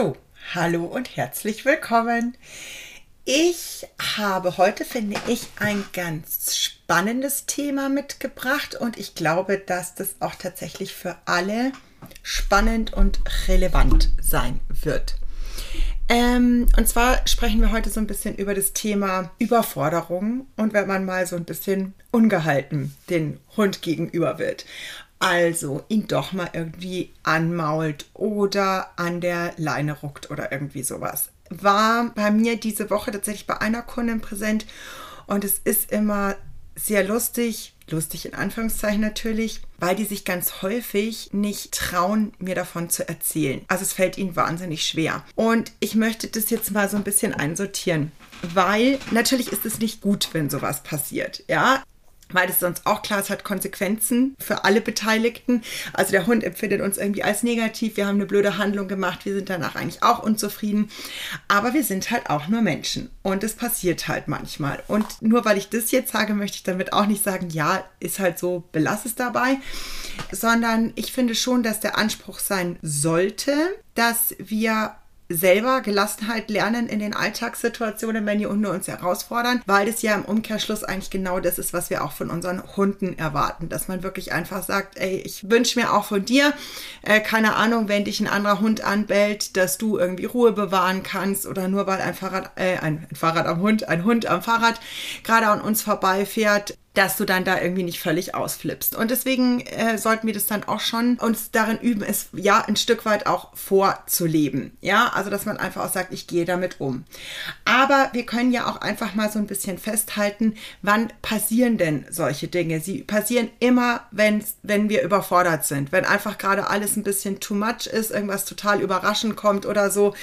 So, hallo und herzlich willkommen. Ich habe heute, finde ich, ein ganz spannendes Thema mitgebracht und ich glaube, dass das auch tatsächlich für alle spannend und relevant sein wird. Und zwar sprechen wir heute so ein bisschen über das Thema Überforderung und wenn man mal so ein bisschen ungehalten den Hund gegenüber wird. Also ihn doch mal irgendwie anmault oder an der Leine ruckt oder irgendwie sowas. War bei mir diese Woche tatsächlich bei einer Kundin präsent und es ist immer sehr lustig in Anführungszeichen natürlich, weil die sich ganz häufig nicht trauen, mir davon zu erzählen. Also es fällt ihnen wahnsinnig schwer. Und ich möchte das jetzt mal so ein bisschen einsortieren, weil natürlich ist es nicht gut, wenn sowas passiert, ja. Weil das sonst auch klar, es hat Konsequenzen für alle Beteiligten. Also der Hund empfindet uns irgendwie als negativ, wir haben eine blöde Handlung gemacht, wir sind danach eigentlich auch unzufrieden. Aber wir sind halt auch nur Menschen und es passiert halt manchmal. Und nur weil ich das jetzt sage, möchte ich damit auch nicht sagen, ja, ist halt so, belass es dabei. Sondern ich finde schon, dass der Anspruch sein sollte, dass wir selber Gelassenheit lernen in den Alltagssituationen, wenn die Hunde uns herausfordern, weil das ja im Umkehrschluss eigentlich genau das ist, was wir auch von unseren Hunden erwarten, dass man wirklich einfach sagt, ey, ich wünsche mir auch von dir, keine Ahnung, wenn dich ein anderer Hund anbellt, dass du irgendwie Ruhe bewahren kannst oder nur weil ein Hund am Fahrrad gerade an uns vorbeifährt, dass du dann da irgendwie nicht völlig ausflippst. Und deswegen sollten wir das dann auch schon uns darin üben, es ja ein Stück weit auch vorzuleben. Ja, also dass man einfach auch sagt, ich gehe damit um. Aber wir können ja auch einfach mal so ein bisschen festhalten, wann passieren denn solche Dinge? Sie passieren immer, wenn wir überfordert sind, wenn einfach gerade alles ein bisschen too much ist, irgendwas total überraschend kommt oder so.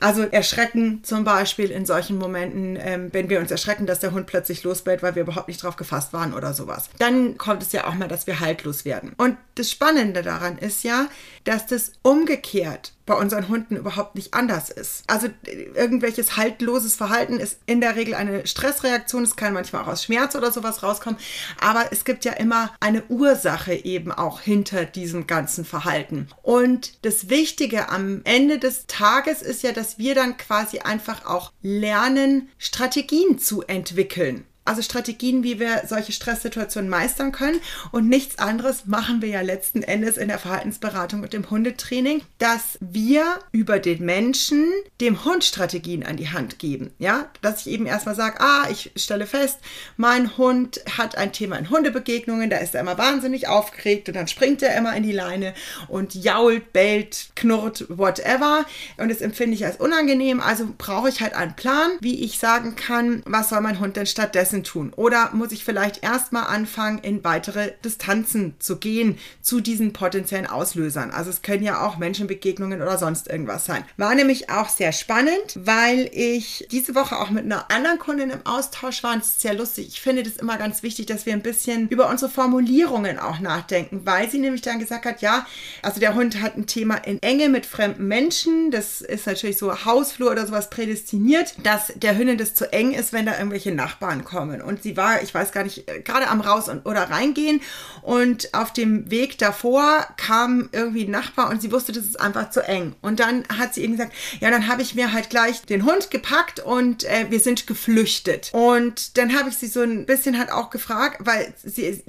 Also erschrecken zum Beispiel in solchen Momenten, wenn wir uns erschrecken, dass der Hund plötzlich losbellt, weil wir überhaupt nicht drauf gefasst waren oder sowas. Dann kommt es ja auch mal, dass wir haltlos werden. Und das Spannende daran ist ja, dass das umgekehrt bei unseren Hunden überhaupt nicht anders ist. Also irgendwelches haltloses Verhalten ist in der Regel eine Stressreaktion. Es kann manchmal auch aus Schmerz oder sowas rauskommen. Aber es gibt ja immer eine Ursache eben auch hinter diesem ganzen Verhalten. Und das Wichtige am Ende des Tages ist ja, dass wir dann quasi einfach auch lernen, Strategien zu entwickeln. Also Strategien, wie wir solche Stresssituationen meistern können. Und nichts anderes machen wir ja letzten Endes in der Verhaltensberatung und im Hundetraining, dass wir über den Menschen dem Hund Strategien an die Hand geben. Ja, dass ich eben erstmal sage, ich stelle fest, mein Hund hat ein Thema in Hundebegegnungen, da ist er immer wahnsinnig aufgeregt und dann springt er immer in die Leine und jault, bellt, knurrt, whatever. Und das empfinde ich als unangenehm. Also brauche ich halt einen Plan, wie ich sagen kann, was soll mein Hund denn stattdessen tun? Oder muss ich vielleicht erstmal anfangen, in weitere Distanzen zu gehen zu diesen potenziellen Auslösern? Also es können ja auch Menschenbegegnungen oder sonst irgendwas sein. War nämlich auch sehr spannend, weil ich diese Woche auch mit einer anderen Kundin im Austausch war. Das ist sehr lustig. Ich finde das immer ganz wichtig, dass wir ein bisschen über unsere Formulierungen auch nachdenken, weil sie nämlich dann gesagt hat, ja, also der Hund hat ein Thema in Enge mit fremden Menschen. Das ist natürlich so Hausflur oder sowas prädestiniert, dass der Hündin das zu eng ist, wenn da irgendwelche Nachbarn kommen. Und sie war, ich weiß gar nicht, gerade am Raus- oder Reingehen und auf dem Weg davor kam irgendwie ein Nachbar und sie wusste, das ist einfach zu eng. Und dann hat sie eben gesagt, ja, dann habe ich mir halt gleich den Hund gepackt und wir sind geflüchtet. Und dann habe ich sie so ein bisschen halt auch gefragt, weil sie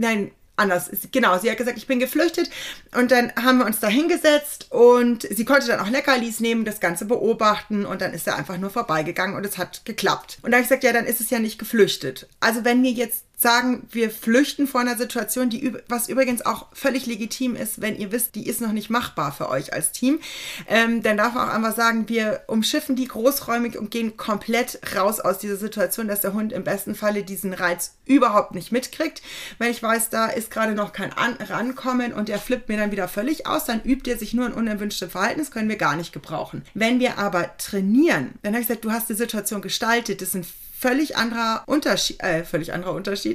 hat gesagt, ich bin geflüchtet und dann haben wir uns da hingesetzt und sie konnte dann auch Leckerlis nehmen, das Ganze beobachten und dann ist er einfach nur vorbeigegangen und es hat geklappt. Und da habe ich gesagt, ja, dann ist es ja nicht geflüchtet. Also wenn wir jetzt sagen, wir flüchten vor einer Situation, was übrigens auch völlig legitim ist, wenn ihr wisst, die ist noch nicht machbar für euch als Team, dann darf man auch einfach sagen, wir umschiffen die großräumig und gehen komplett raus aus dieser Situation, dass der Hund im besten Falle diesen Reiz überhaupt nicht mitkriegt. Wenn ich weiß, da ist gerade noch kein Rankommen und der flippt mir dann wieder völlig aus, dann übt er sich nur in unerwünschtem Verhalten, das können wir gar nicht gebrauchen. Wenn wir aber trainieren, dann habe ich gesagt, du hast die Situation gestaltet, das sind völlig anderer Unterschied.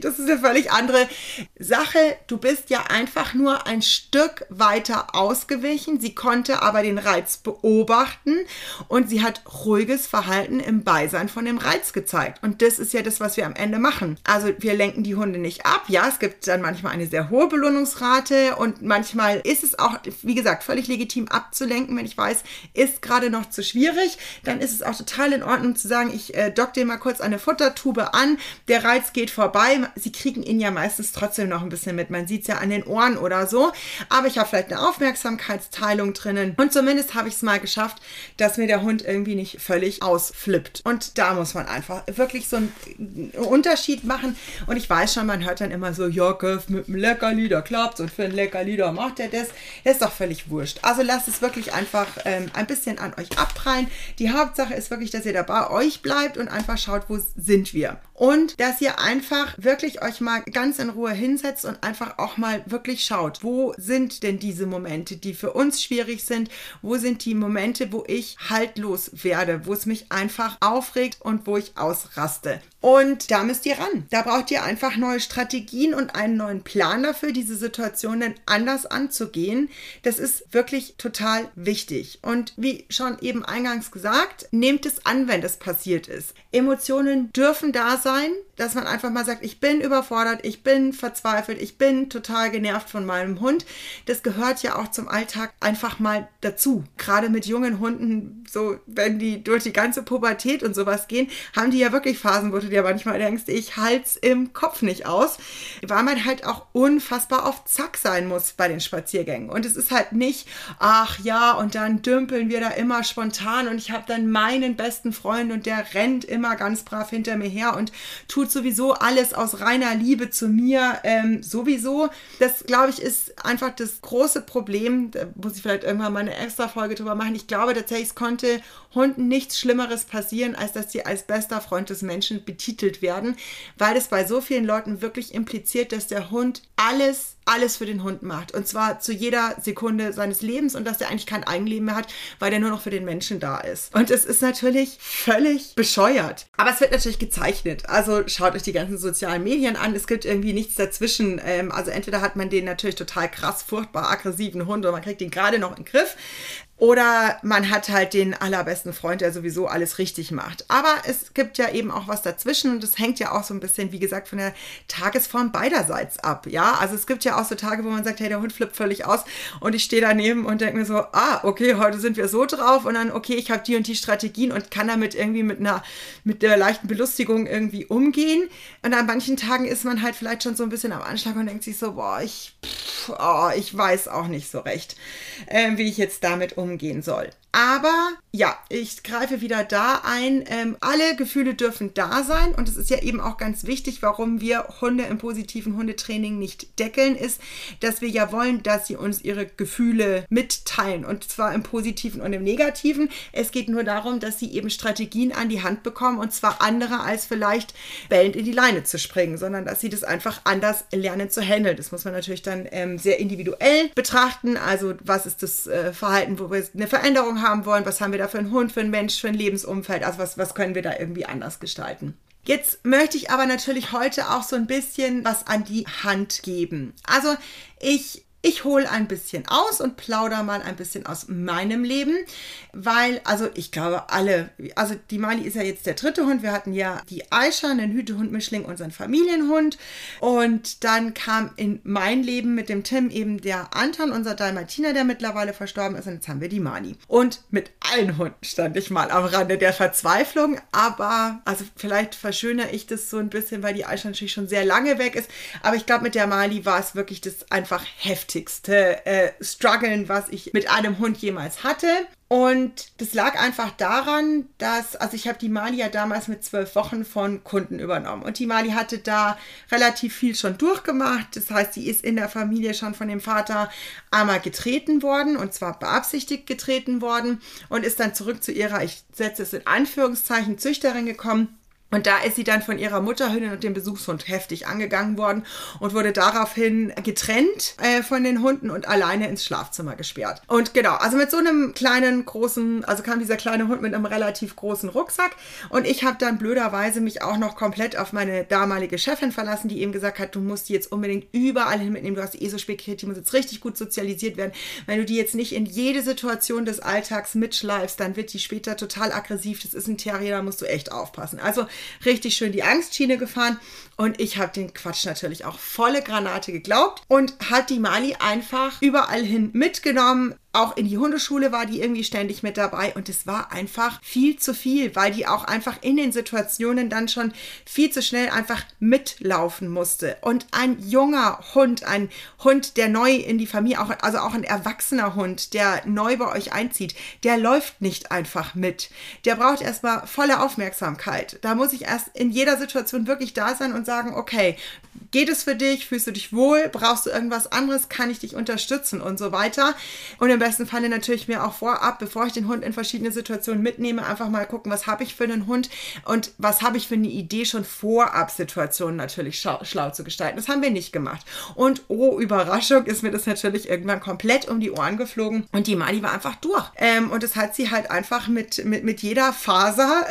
Das ist eine völlig andere Sache. Du bist ja einfach nur ein Stück weiter ausgewichen. Sie konnte aber den Reiz beobachten und sie hat ruhiges Verhalten im Beisein von dem Reiz gezeigt. Und das ist ja das, was wir am Ende machen. Also wir lenken die Hunde nicht ab. Ja, es gibt dann manchmal eine sehr hohe Belohnungsrate und manchmal ist es auch, wie gesagt, völlig legitim abzulenken, wenn ich weiß, ist gerade noch zu schwierig. Dann ist es auch total in Ordnung zu sagen, ich dock den mal kurz eine Futtertube an, der Reiz geht vorbei. Sie kriegen ihn ja meistens trotzdem noch ein bisschen mit. Man sieht es ja an den Ohren oder so. Aber ich habe vielleicht eine Aufmerksamkeitsteilung drinnen. Und zumindest habe ich es mal geschafft, dass mir der Hund irgendwie nicht völlig ausflippt. Und da muss man einfach wirklich so einen Unterschied machen. Und ich weiß schon, man hört dann immer so, ja, mit dem Leckerli, da klappt's und für ein Leckerli, da macht er das. Das ist doch völlig wurscht. Also lasst es wirklich einfach ein bisschen an euch abprallen. Die Hauptsache ist wirklich, dass ihr da bei euch bleibt und einfach schaut, wo sind wir. Und dass ihr einfach wirklich euch mal ganz in Ruhe hinsetzt und einfach auch mal wirklich schaut, wo sind denn diese Momente, die für uns schwierig sind? Wo sind die Momente, wo ich haltlos werde, wo es mich einfach aufregt und wo ich ausraste? Und da müsst ihr ran. Da braucht ihr einfach neue Strategien und einen neuen Plan dafür, diese Situationen anders anzugehen. Das ist wirklich total wichtig. Und wie schon eben eingangs gesagt, nehmt es an, wenn das passiert ist. Emotionen dürfen da sein, dass man einfach mal sagt, ich bin überfordert, ich bin verzweifelt, ich bin total genervt von meinem Hund. Das gehört ja auch zum Alltag einfach mal dazu. Gerade mit jungen Hunden, so wenn die durch die ganze Pubertät und sowas gehen, haben die ja wirklich Phasen, wo du dir manchmal denkst, ich halt's im Kopf nicht aus, weil man halt auch unfassbar auf Zack sein muss bei den Spaziergängen. Und es ist halt nicht, ach ja, und dann dümpeln wir da immer spontan und ich habe dann meinen besten Freund und der rennt immer ganz brav hinter mir her und tut sowieso alles aus reiner Liebe zu mir sowieso. Das, glaube ich, ist einfach das große Problem. Da muss ich vielleicht irgendwann mal eine extra Folge drüber machen. Ich glaube tatsächlich, es konnte Hunden nichts Schlimmeres passieren, als dass sie als bester Freund des Menschen betitelt werden, weil das bei so vielen Leuten wirklich impliziert, dass der Hund alles für den Hund macht und zwar zu jeder Sekunde seines Lebens und dass er eigentlich kein Eigenleben mehr hat, weil er nur noch für den Menschen da ist. Und es ist natürlich völlig bescheuert. Aber es wird natürlich gezeichnet. Also schaut euch die ganzen sozialen Medien an. Es gibt irgendwie nichts dazwischen. Also entweder hat man den natürlich total krass, furchtbar aggressiven Hund oder man kriegt den gerade noch in den Griff. Oder man hat halt den allerbesten Freund, der sowieso alles richtig macht. Aber es gibt ja eben auch was dazwischen und das hängt ja auch so ein bisschen, wie gesagt, von der Tagesform beiderseits ab. Ja, also es gibt ja auch so Tage, wo man sagt, hey, der Hund flippt völlig aus und ich stehe daneben und denke mir so, ah, okay, heute sind wir so drauf und dann, okay, ich habe die und die Strategien und kann damit irgendwie mit einer leichten Belustigung irgendwie umgehen. Und an manchen Tagen ist man halt vielleicht schon so ein bisschen am Anschlag und denkt sich so, boah, ich weiß auch nicht so recht, wie ich jetzt damit umgehen soll. Aber ja, ich greife wieder da ein. Alle Gefühle dürfen da sein und es ist ja eben auch ganz wichtig, warum wir Hunde im positiven Hundetraining nicht deckeln, ist, dass wir ja wollen, dass sie uns ihre Gefühle mitteilen und zwar im Positiven und im Negativen. Es geht nur darum, dass sie eben Strategien an die Hand bekommen und zwar andere als vielleicht bellend in die Leine zu springen, sondern dass sie das einfach anders lernen zu handeln. Das muss man natürlich dann sehr individuell betrachten. Also was ist das Verhalten, wo wir eine Veränderung haben wollen, was haben wir da für einen Hund, für einen Mensch, für ein Lebensumfeld, also was können wir da irgendwie anders gestalten. Jetzt möchte ich aber natürlich heute auch so ein bisschen was an die Hand geben. Also ich hole ein bisschen aus und plaudere mal ein bisschen aus meinem Leben, weil, also ich glaube also die Mali ist ja jetzt der dritte Hund, wir hatten ja die Aisha, einen Hütehund-Mischling, unseren Familienhund und dann kam in mein Leben mit dem Tim eben der Anton, unser Dalmatiner, der mittlerweile verstorben ist und jetzt haben wir die Mali. Und mit allen Hunden stand ich mal am Rande der Verzweiflung, aber, also vielleicht verschönere ich das so ein bisschen, weil die Aisha natürlich schon sehr lange weg ist, aber ich glaube mit der Mali war es wirklich das einfach heftig. Struggeln, was ich mit einem Hund jemals hatte. Und das lag einfach daran, dass, also ich habe die Mali ja damals mit 12 Wochen von Kunden übernommen und die Mali hatte da relativ viel schon durchgemacht. Das heißt, sie ist in der Familie schon von dem Vater einmal getreten worden und zwar beabsichtigt getreten worden und ist dann zurück zu ihrer, ich setze es in Anführungszeichen, Züchterin gekommen. Und da ist sie dann von ihrer Mutterhündin und dem Besuchshund heftig angegangen worden und wurde daraufhin getrennt von den Hunden und alleine ins Schlafzimmer gesperrt. Und genau, also mit so einem kleinen, großen, also kam dieser kleine Hund mit einem relativ großen Rucksack. Und ich habe dann blöderweise mich auch noch komplett auf meine damalige Chefin verlassen, die eben gesagt hat, du musst die jetzt unbedingt überall hin mitnehmen. Du hast die eh so spät gekriegt, die muss jetzt richtig gut sozialisiert werden. Wenn du die jetzt nicht in jede Situation des Alltags mitschleifst, dann wird die später total aggressiv. Das ist ein Terrier, da musst du echt aufpassen. Also richtig schön die Angstschiene gefahren und ich habe den Quatsch natürlich auch volle Granate geglaubt und hat die Mali einfach überall hin mitgenommen. Auch in die Hundeschule war die irgendwie ständig mit dabei und es war einfach viel zu viel, weil die auch einfach in den Situationen dann schon viel zu schnell einfach mitlaufen musste. Und ein junger Hund, ein Hund, der neu in die Familie, also auch ein erwachsener Hund, der neu bei euch einzieht, der läuft nicht einfach mit. Der braucht erstmal volle Aufmerksamkeit. Da muss ich erst in jeder Situation wirklich da sein und sagen, okay, geht es für dich? Fühlst du dich wohl? Brauchst du irgendwas anderes? Kann ich dich unterstützen? Und so weiter. Und im besten Falle natürlich mir auch vorab, bevor ich den Hund in verschiedene Situationen mitnehme, einfach mal gucken, was habe ich für einen Hund und was habe ich für eine Idee, schon vorab Situationen natürlich schlau zu gestalten. Das haben wir nicht gemacht. Und oh, Überraschung, ist mir das natürlich irgendwann komplett um die Ohren geflogen und die Mali war einfach durch. Und das hat sie halt einfach mit jeder Faser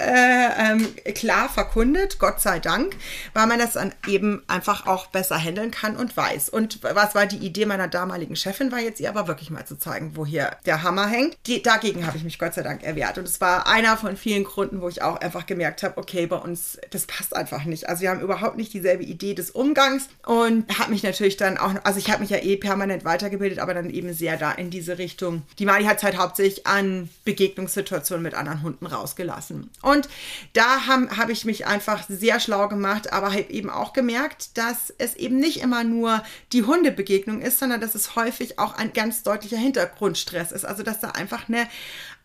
klar verkundet, Gott sei Dank, weil man das dann eben einfach auch besser handeln kann und weiß. Und was war die Idee meiner damaligen Chefin, war jetzt ihr aber wirklich mal zu zeigen, wo hier der Hammer hängt. Dagegen habe ich mich Gott sei Dank erwehrt. Und es war einer von vielen Gründen, wo ich auch einfach gemerkt habe, okay, bei uns, das passt einfach nicht. Also wir haben überhaupt nicht dieselbe Idee des Umgangs und habe mich natürlich dann auch, also ich habe mich ja eh permanent weitergebildet, aber dann eben sehr da in diese Richtung. Die Mali hat es halt hauptsächlich an Begegnungssituationen mit anderen Hunden rausgelassen. Und da habe ich mich einfach sehr schlau gemacht, aber habe eben auch gemerkt, dass es eben nicht immer nur die Hundebegegnung ist, sondern dass es häufig auch ein ganz deutlicher Hintergrundstress ist. Also dass da einfach eine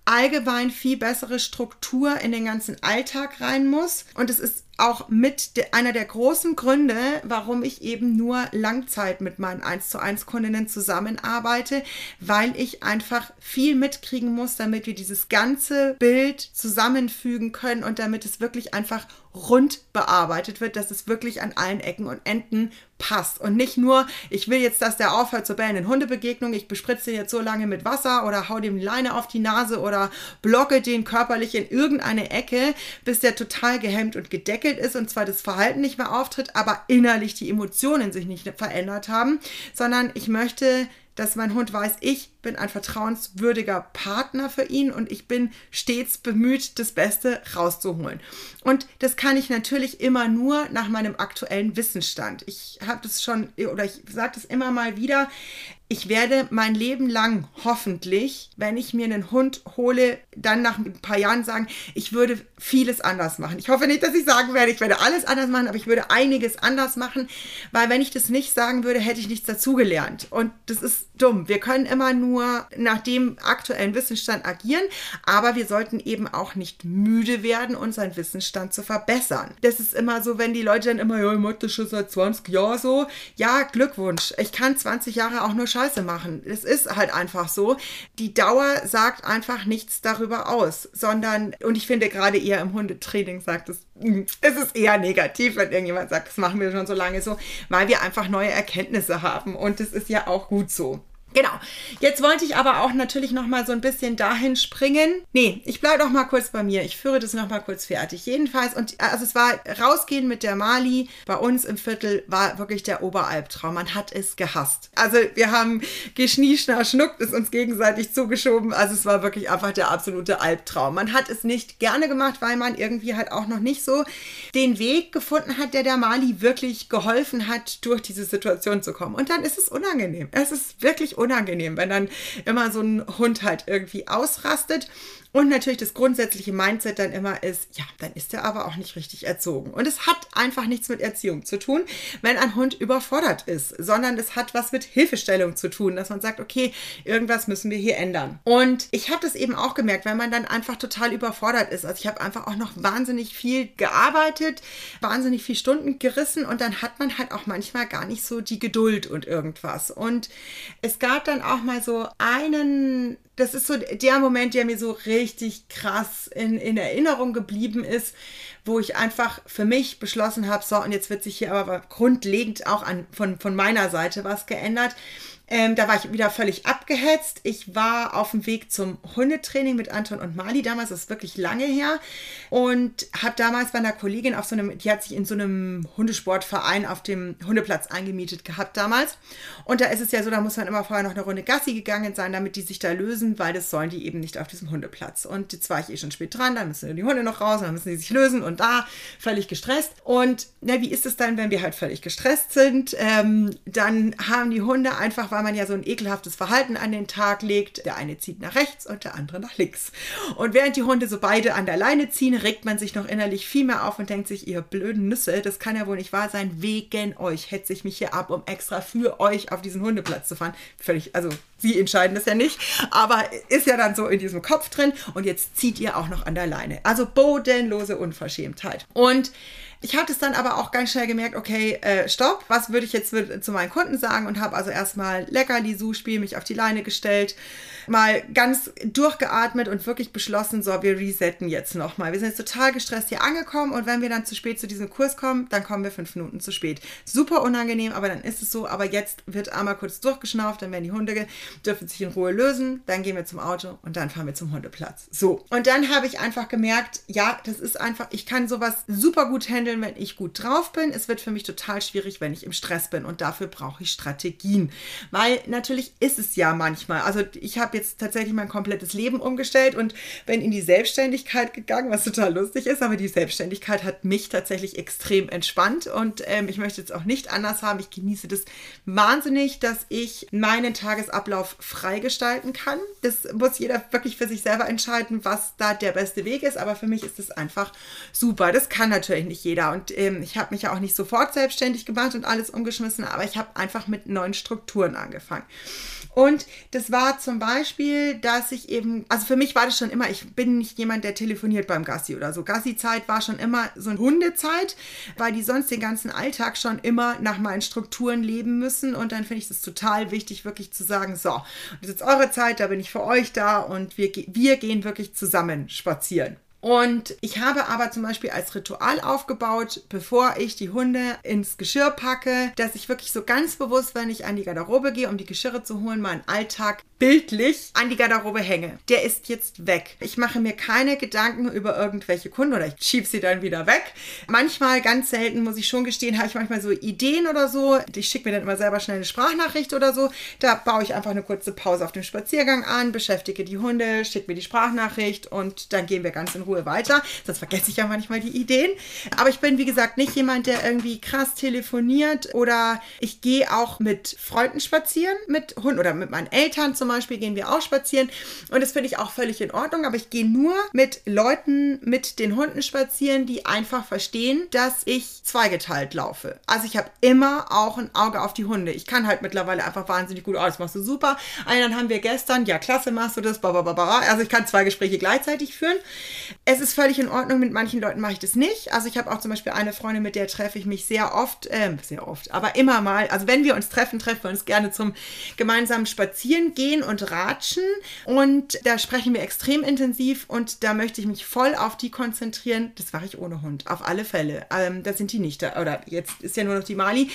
allgemein viel bessere Struktur in den ganzen Alltag rein muss. Und es ist auch mit einer der großen Gründe, warum ich eben nur Langzeit mit meinen 1:1 Kundinnen zusammenarbeite, weil ich einfach viel mitkriegen muss, damit wir dieses ganze Bild zusammenfügen können und damit es wirklich einfach rund bearbeitet wird, dass es wirklich an allen Ecken und Enden passt und nicht nur, ich will jetzt, dass der aufhört zu bellen in Hundebegegnung, ich bespritze jetzt so lange mit Wasser oder hau dem Leine auf die Nase oder blocke den körperlich in irgendeine Ecke, bis der total gehemmt und gedeckt ist und zwar das Verhalten nicht mehr auftritt, aber innerlich die Emotionen sich nicht verändert haben, sondern ich möchte, dass mein Hund weiß, ich bin ein vertrauenswürdiger Partner für ihn und ich bin stets bemüht, das Beste rauszuholen. Und das kann ich natürlich immer nur nach meinem aktuellen Wissensstand. Ich habe das schon, oder ich sage das immer mal wieder, ich werde mein Leben lang hoffentlich, wenn ich mir einen Hund hole, dann nach ein paar Jahren sagen, ich würde vieles anders machen. Ich hoffe nicht, dass ich sagen werde, ich werde alles anders machen, aber ich würde einiges anders machen, weil wenn ich das nicht sagen würde, hätte ich nichts dazugelernt. Und das ist dumm. Wir können immer nur nach dem aktuellen Wissensstand agieren, aber wir sollten eben auch nicht müde werden, unseren Wissensstand zu verbessern. Das ist immer so, wenn die Leute dann immer, ja, ich mache das schon seit 20 Jahren so. Ja, Glückwunsch. Ich kann 20 Jahre auch nur Scheiße machen. Es ist halt einfach so. Die Dauer sagt einfach nichts darüber aus, sondern, und ich finde gerade eher im Hundetraining sagt es ist eher negativ, wenn irgendjemand sagt, das machen wir schon so lange so, weil wir einfach neue Erkenntnisse haben und das ist ja auch gut so. Genau, jetzt wollte ich aber auch natürlich nochmal so ein bisschen dahin springen. Nee, ich bleibe noch mal kurz bei mir. Ich führe das nochmal kurz fertig. Jedenfalls, und also es war rausgehen mit der Mali. Bei uns im Viertel war wirklich der Oberalbtraum. Man hat es gehasst. Also wir haben geschnuckt, es uns gegenseitig zugeschoben. Also es war wirklich einfach der absolute Albtraum. Man hat es nicht gerne gemacht, weil man irgendwie halt auch noch nicht so den Weg gefunden hat, der Mali wirklich geholfen hat, durch diese Situation zu kommen. Und dann ist es unangenehm. Es ist wirklich unangenehm, wenn dann immer so ein Hund halt irgendwie ausrastet. Und natürlich das grundsätzliche Mindset dann immer ist, ja, dann ist er aber auch nicht richtig erzogen. Und es hat einfach nichts mit Erziehung zu tun, wenn ein Hund überfordert ist, sondern es hat was mit Hilfestellung zu tun, dass man sagt, okay, irgendwas müssen wir hier ändern. Und ich habe das eben auch gemerkt, weil man dann einfach total überfordert ist. Also ich habe einfach auch noch wahnsinnig viel gearbeitet, wahnsinnig viele Stunden gerissen und dann hat man halt auch manchmal gar nicht so die Geduld und irgendwas. Und es gab dann auch mal so einen das ist so der Moment, der mir so richtig krass in Erinnerung geblieben ist, wo ich einfach für mich beschlossen habe, so, und jetzt wird sich hier aber grundlegend auch von meiner Seite was geändert. Da war ich wieder völlig abgehetzt. Ich war auf dem Weg zum Hundetraining mit Anton und Mali damals, das ist wirklich lange her, und habe damals bei einer Kollegin die hat sich in so einem Hundesportverein auf dem Hundeplatz eingemietet gehabt damals, und da ist es ja so, da muss man immer vorher noch eine Runde Gassi gegangen sein, damit die sich da lösen, weil das sollen die eben nicht auf diesem Hundeplatz, und jetzt war ich schon spät dran, dann müssen die Hunde noch raus, dann müssen die sich lösen und da völlig gestresst, und na, wie ist es dann, wenn wir halt völlig gestresst sind, dann haben die Hunde einfach, weil man ja so ein ekelhaftes Verhalten an den Tag legt. Der eine zieht nach rechts und der andere nach links. Und während die Hunde so beide an der Leine ziehen, regt man sich noch innerlich viel mehr auf und denkt sich, ihr blöden Nüsse, das kann ja wohl nicht wahr sein, wegen euch hetze ich mich hier ab, um extra für euch auf diesen Hundeplatz zu fahren. Völlig, also sie entscheiden das ja nicht, aber ist ja dann so in diesem Kopf drin, und jetzt zieht ihr auch noch an der Leine. Also bodenlose Unverschämtheit. Und ich hatte es dann aber auch ganz schnell gemerkt, okay, stopp, was würde ich jetzt zu meinen Kunden sagen, und habe also erstmal lecker Lisu-Spiel mich auf die Leine gestellt, mal ganz durchgeatmet und wirklich beschlossen, so, wir resetten jetzt nochmal. Wir sind jetzt total gestresst hier angekommen, und wenn wir dann zu spät zu diesem Kurs kommen, dann kommen wir 5 Minuten zu spät. Super unangenehm, aber dann ist es so, aber jetzt wird einmal kurz durchgeschnauft, dann werden die Hunde, dürfen sich in Ruhe lösen, dann gehen wir zum Auto und dann fahren wir zum Hundeplatz. So, und dann habe ich einfach gemerkt, ja, das ist einfach, ich kann sowas super gut handeln, wenn ich gut drauf bin. Es wird für mich total schwierig, wenn ich im Stress bin, und dafür brauche ich Strategien, weil natürlich ist es ja manchmal, also ich habe jetzt tatsächlich mein komplettes Leben umgestellt und bin in die Selbstständigkeit gegangen, was total lustig ist, aber die Selbstständigkeit hat mich tatsächlich extrem entspannt, und ich möchte jetzt auch nicht anders haben. Ich genieße das wahnsinnig, dass ich meinen Tagesablauf freigestalten kann. Das muss jeder wirklich für sich selber entscheiden, was da der beste Weg ist, aber für mich ist es einfach super. Das kann natürlich nicht jeder. Und ich habe mich ja auch nicht sofort selbstständig gemacht und alles umgeschmissen, aber ich habe einfach mit neuen Strukturen angefangen. Und das war zum Beispiel, dass ich eben, also für mich war das schon immer, ich bin nicht jemand, der telefoniert beim Gassi oder so. Gassi-Zeit war schon immer so eine Hundezeit, weil die sonst den ganzen Alltag schon immer nach meinen Strukturen leben müssen. Und dann finde ich das total wichtig, wirklich zu sagen, so, das ist eure Zeit, da bin ich für euch da, und wir gehen wirklich zusammen spazieren. Und ich habe aber zum Beispiel als Ritual aufgebaut, bevor ich die Hunde ins Geschirr packe, dass ich wirklich so ganz bewusst, wenn ich an die Garderobe gehe, um die Geschirre zu holen, meinen Alltag bildlich an die Garderobe hänge. Der ist jetzt weg. Ich mache mir keine Gedanken über irgendwelche Kunden, oder ich schiebe sie dann wieder weg. Manchmal, ganz selten, muss ich schon gestehen, habe ich manchmal so Ideen oder so. Ich schicke mir dann immer selber schnell eine Sprachnachricht oder so. Da baue ich einfach eine kurze Pause auf dem Spaziergang an, beschäftige die Hunde, schicke mir die Sprachnachricht, und dann gehen wir ganz in Ruhe weiter, sonst vergesse ich ja manchmal die Ideen. Aber ich bin, wie gesagt, nicht jemand, der irgendwie krass telefoniert, oder ich gehe auch mit Freunden spazieren, mit Hunden, oder mit meinen Eltern zum Beispiel gehen wir auch spazieren, und das finde ich auch völlig in Ordnung, aber ich gehe nur mit Leuten, mit den Hunden spazieren, die einfach verstehen, dass ich zweigeteilt laufe. Also ich habe immer auch ein Auge auf die Hunde. Ich kann halt mittlerweile einfach wahnsinnig gut, oh, das machst du super, dann haben wir gestern, ja klasse machst du das, babababa. Also ich kann 2 Gespräche gleichzeitig führen. Es ist völlig in Ordnung, mit manchen Leuten mache ich das nicht. Also ich habe auch zum Beispiel eine Freundin, mit der treffe ich mich sehr oft, aber immer mal, also wenn wir uns treffen wir uns gerne zum gemeinsamen Spazierengehen und Ratschen, und da sprechen wir extrem intensiv, und da möchte ich mich voll auf die konzentrieren. Das mache ich ohne Hund, auf alle Fälle. Da sind die nicht da, oder jetzt ist ja nur noch die Mali,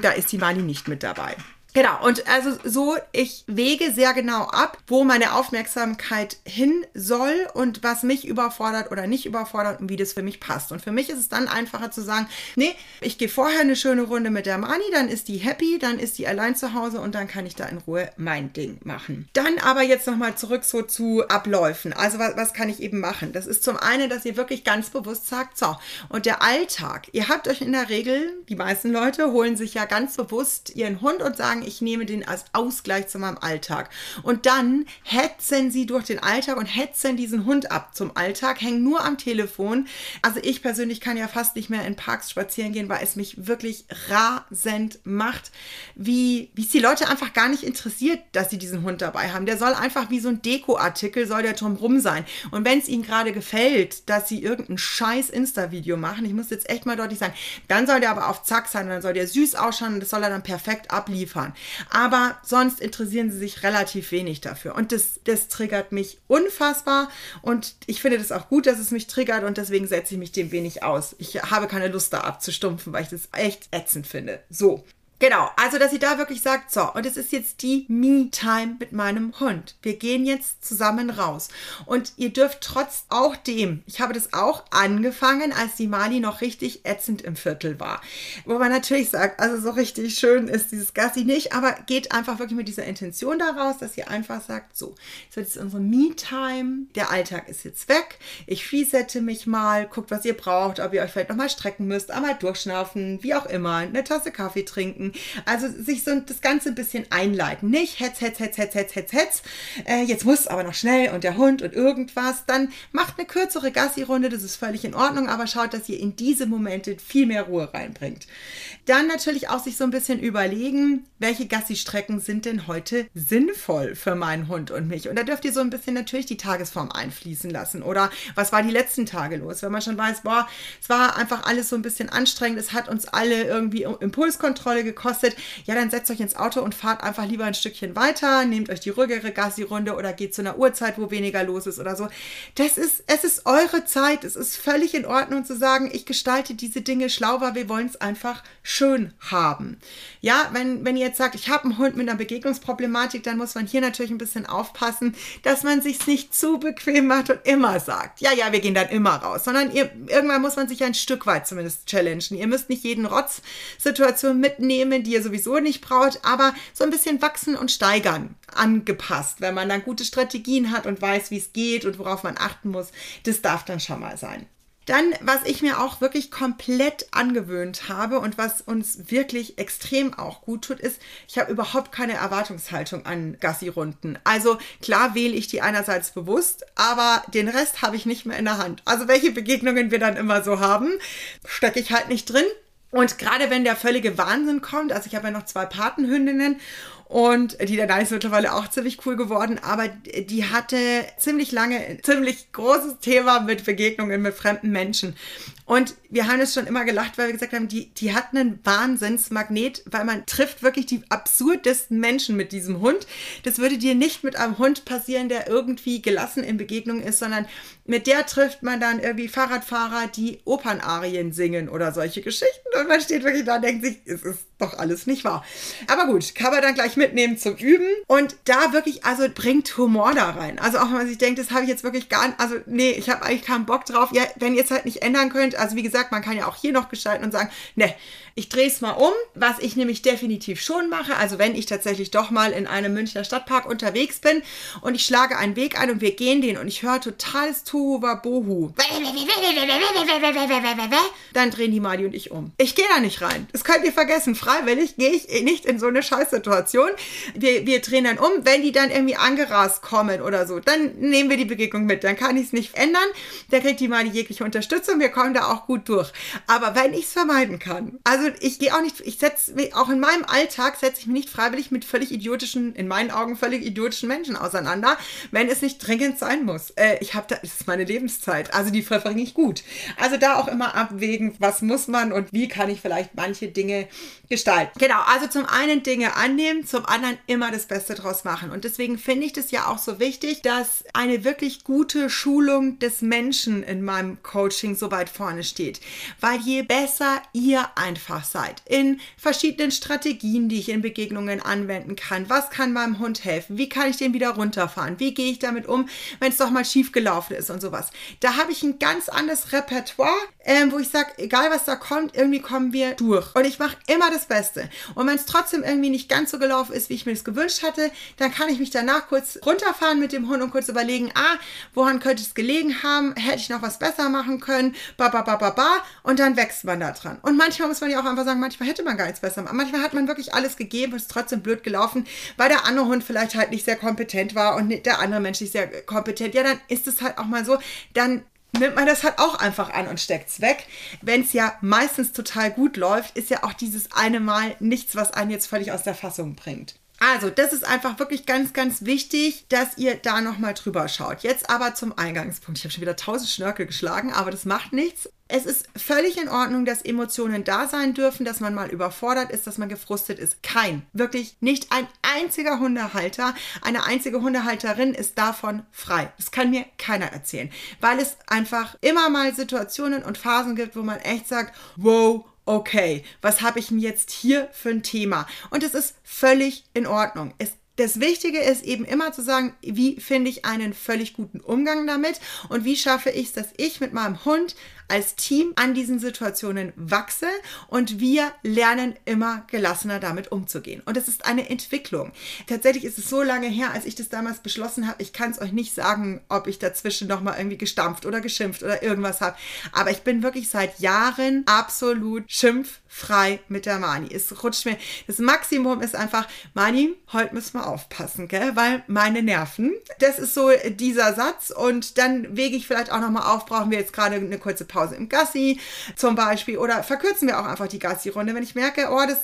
da ist die Mali nicht mit dabei. Genau, und also so, ich wäge sehr genau ab, wo meine Aufmerksamkeit hin soll und was mich überfordert oder nicht überfordert und wie das für mich passt. Und für mich ist es dann einfacher zu sagen, nee, ich gehe vorher eine schöne Runde mit der Mani, dann ist die happy, dann ist die allein zu Hause und dann kann ich da in Ruhe mein Ding machen. Dann aber jetzt nochmal zurück so zu Abläufen. Also was kann ich eben machen? Das ist zum einen, dass ihr wirklich ganz bewusst sagt, so, und der Alltag. Ihr habt euch in der Regel, die meisten Leute holen sich ja ganz bewusst ihren Hund und sagen, ich nehme den als Ausgleich zu meinem Alltag. Und dann hetzen sie durch den Alltag und hetzen diesen Hund ab zum Alltag, hängen nur am Telefon. Also ich persönlich kann ja fast nicht mehr in Parks spazieren gehen, weil es mich wirklich rasend macht, wie es die Leute einfach gar nicht interessiert, dass sie diesen Hund dabei haben. Der soll einfach wie so ein Dekoartikel, soll der drumrum sein. Und wenn es ihnen gerade gefällt, dass sie irgendein scheiß Insta-Video machen, ich muss jetzt echt mal deutlich sagen, dann soll der aber auf Zack sein, dann soll der süß ausschauen und das soll er dann perfekt abliefern. haben. Aber sonst interessieren sie sich relativ wenig dafür. Und das triggert mich unfassbar. Und ich finde das auch gut, dass es mich triggert. Und deswegen setze ich mich dem wenig aus. Ich habe keine Lust, da abzustumpfen, weil ich das echt ätzend finde. So. Genau, also dass sie da wirklich sagt, so, und es ist jetzt die Me-Time mit meinem Hund. Wir gehen jetzt zusammen raus. Und ihr dürft trotz auch dem, ich habe das auch angefangen, als die Mali noch richtig ätzend im Viertel war. Wo man natürlich sagt, also so richtig schön ist dieses Gassi nicht, aber geht einfach wirklich mit dieser Intention da raus, dass ihr einfach sagt, so, das wird jetzt unsere Me-Time, der Alltag ist jetzt weg, ich resette mich mal, guckt, was ihr braucht, ob ihr euch vielleicht nochmal strecken müsst, einmal durchschnaufen, wie auch immer, eine Tasse Kaffee trinken. Also sich so das Ganze ein bisschen einleiten. Nicht hetz. Jetzt muss aber noch schnell und der Hund und irgendwas. Dann macht eine kürzere Gassi-Runde, das ist völlig in Ordnung, aber schaut, dass ihr in diese Momente viel mehr Ruhe reinbringt. Dann natürlich auch sich so ein bisschen überlegen, welche Gassi-Strecken sind denn heute sinnvoll für meinen Hund und mich? Und da dürft ihr so ein bisschen natürlich die Tagesform einfließen lassen. Oder was war die letzten Tage los? Wenn man schon weiß, boah, es war einfach alles so ein bisschen anstrengend, es hat uns alle irgendwie Impulskontrolle gekostet, ja, dann setzt euch ins Auto und fahrt einfach lieber ein Stückchen weiter, nehmt euch die ruhigere Gassi-Runde oder geht zu einer Uhrzeit, wo weniger los ist oder so. Es ist eure Zeit, es ist völlig in Ordnung zu sagen, ich gestalte diese Dinge schlau, weil wir wollen es einfach schön haben. Ja, wenn ihr jetzt sagt, ich habe einen Hund mit einer Begegnungsproblematik, dann muss man hier natürlich ein bisschen aufpassen, dass man sich's nicht zu bequem macht und immer sagt, ja, wir gehen dann immer raus, sondern irgendwann muss man sich ein Stück weit zumindest challengen. Ihr müsst nicht jeden Rotz-Situation mitnehmen, die ihr sowieso nicht braucht, aber so ein bisschen wachsen und steigern, angepasst. Wenn man dann gute Strategien hat und weiß, wie es geht und worauf man achten muss, das darf dann schon mal sein. Dann, was ich mir auch wirklich komplett angewöhnt habe und was uns wirklich extrem auch gut tut, ist, ich habe überhaupt keine Erwartungshaltung an Gassi-Runden. Also klar wähle ich die einerseits bewusst, aber den Rest habe ich nicht mehr in der Hand. Also welche Begegnungen wir dann immer so haben, stecke ich halt nicht drin. Und gerade wenn der völlige Wahnsinn kommt, also ich habe ja noch 2 Patenhündinnen und die Dana ist mittlerweile auch ziemlich cool geworden, aber die hatte ziemlich lange ein ziemlich großes Thema mit Begegnungen mit fremden Menschen. Und wir haben es schon immer gelacht, weil wir gesagt haben, die hat einen Wahnsinnsmagnet, weil man trifft wirklich die absurdesten Menschen mit diesem Hund. Das würde dir nicht mit einem Hund passieren, der irgendwie gelassen in Begegnung ist, sondern mit der trifft man dann irgendwie Fahrradfahrer, die Opernarien singen oder solche Geschichten. Und man steht wirklich da und denkt sich, es ist doch alles nicht wahr. Aber gut, kann man dann gleich mitnehmen zum Üben. Und da wirklich, also bringt Humor da rein. Also auch wenn man sich denkt, das habe ich jetzt wirklich gar nicht, also nee, ich habe eigentlich keinen Bock drauf. Ja, wenn ihr es halt nicht ändern könnt, also wie gesagt, man kann ja auch hier noch gestalten und sagen, ne, ich drehe es mal um, was ich nämlich definitiv schon mache. Also wenn ich tatsächlich doch mal in einem Münchner Stadtpark unterwegs bin und ich schlage einen Weg ein und wir gehen den und ich höre totales Tohuwabohu, dann drehen die Mali und ich um. Ich gehe da nicht rein. Das könnt ihr vergessen. Freiwillig gehe ich nicht in so eine Scheißsituation. Wir drehen dann um. Wenn die dann irgendwie angerast kommen oder so, dann nehmen wir die Begegnung mit. Dann kann ich es nicht ändern. Da kriegt die Mali jegliche Unterstützung. Wir kommen da auch gut durch. Aber wenn ich es vermeiden kann, also ich gehe auch nicht, ich setze mich, auch in meinem Alltag setze ich mich nicht freiwillig mit völlig idiotischen, in meinen Augen völlig idiotischen Menschen auseinander, wenn es nicht dringend sein muss. Ich habe da, es ist meine Lebenszeit, also die verbringe ich gut. Also da auch immer abwägen, was muss man und wie kann ich vielleicht manche Dinge gestalten. Genau, also zum einen Dinge annehmen, zum anderen immer das Beste draus machen. Und deswegen finde ich das ja auch so wichtig, dass eine wirklich gute Schulung des Menschen in meinem Coaching so weit vorne steht. Weil je besser ihr einfach seid in verschiedenen Strategien, die ich in Begegnungen anwenden kann, was kann meinem Hund helfen, wie kann ich den wieder runterfahren, wie gehe ich damit um, wenn es doch mal schief gelaufen ist und sowas. Da habe ich ein ganz anderes Repertoire, wo ich sage, egal was da kommt, irgendwie kommen wir durch. Und ich mache immer das Beste. Und wenn es trotzdem irgendwie nicht ganz so gelaufen ist, wie ich mir das gewünscht hatte, dann kann ich mich danach kurz runterfahren mit dem Hund und kurz überlegen, woran könnte es gelegen haben, hätte ich noch was besser machen können, und dann wächst man da dran. Und manchmal muss man ja auch einfach sagen, manchmal hätte man gar nichts besser machen. Manchmal hat man wirklich alles gegeben und ist trotzdem blöd gelaufen, weil der andere Hund vielleicht halt nicht sehr kompetent war und der andere Mensch nicht sehr kompetent. Ja, dann ist es halt auch mal so, dann nimmt man das halt auch einfach an und steckt es weg. Wenn es ja meistens total gut läuft, ist ja auch dieses eine Mal nichts, was einen jetzt völlig aus der Fassung bringt. Also das ist einfach wirklich ganz, ganz wichtig, dass ihr da nochmal drüber schaut. Jetzt aber zum Eingangspunkt. Ich habe schon wieder 1000 Schnörkel geschlagen, aber das macht nichts. Es ist völlig in Ordnung, dass Emotionen da sein dürfen, dass man mal überfordert ist, dass man gefrustet ist. Kein, wirklich nicht ein einziger Hundehalter, eine einzige Hundehalterin ist davon frei. Das kann mir keiner erzählen, weil es einfach immer mal Situationen und Phasen gibt, wo man echt sagt, wow, okay, was habe ich mir jetzt hier für ein Thema? Und es ist völlig in Ordnung. Das Wichtige ist eben immer zu sagen, wie finde ich einen völlig guten Umgang damit und wie schaffe ich es, dass ich mit meinem Hund als Team an diesen Situationen wachse und wir lernen immer gelassener damit umzugehen. Und das ist eine Entwicklung. Tatsächlich ist es so lange her, als ich das damals beschlossen habe, ich kann es euch nicht sagen, ob ich dazwischen nochmal irgendwie gestampft oder geschimpft oder irgendwas habe. Aber ich bin wirklich seit Jahren absolut schimpffrei mit der Mani. Es rutscht mir, das Maximum ist einfach, Mani, heute müssen wir aufpassen, gell? Weil meine Nerven, das ist so dieser Satz und dann wege ich vielleicht auch nochmal auf, brauchen wir jetzt gerade eine kurze Pause im Gassi zum Beispiel oder verkürzen wir auch einfach die Gassi-Runde. Wenn ich merke, oh, das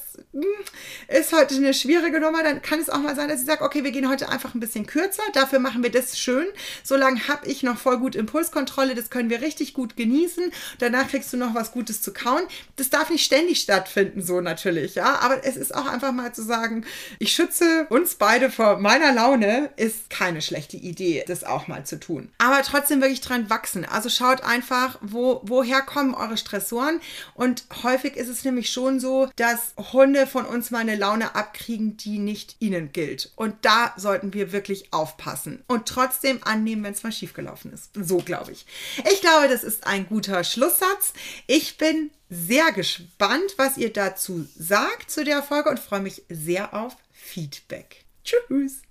ist heute eine schwierige Nummer, dann kann es auch mal sein, dass ich sage, okay, wir gehen heute einfach ein bisschen kürzer, dafür machen wir das schön. Solange habe ich noch voll gut Impulskontrolle, das können wir richtig gut genießen. Danach kriegst du noch was Gutes zu kauen. Das darf nicht ständig stattfinden, so natürlich, ja. Aber es ist auch einfach mal zu sagen, ich schütze uns beide vor meiner Laune, ist keine schlechte Idee, das auch mal zu tun. Aber trotzdem wirklich dran wachsen. Also schaut einfach, woher kommen eure Stressoren? Und häufig ist es nämlich schon so, dass Hunde von uns mal eine Laune abkriegen, die nicht ihnen gilt. Und da sollten wir wirklich aufpassen und trotzdem annehmen, wenn es mal schiefgelaufen ist. So glaube ich. Ich glaube, das ist ein guter Schlusssatz. Ich bin sehr gespannt, was ihr dazu sagt zu der Folge und freue mich sehr auf Feedback. Tschüss!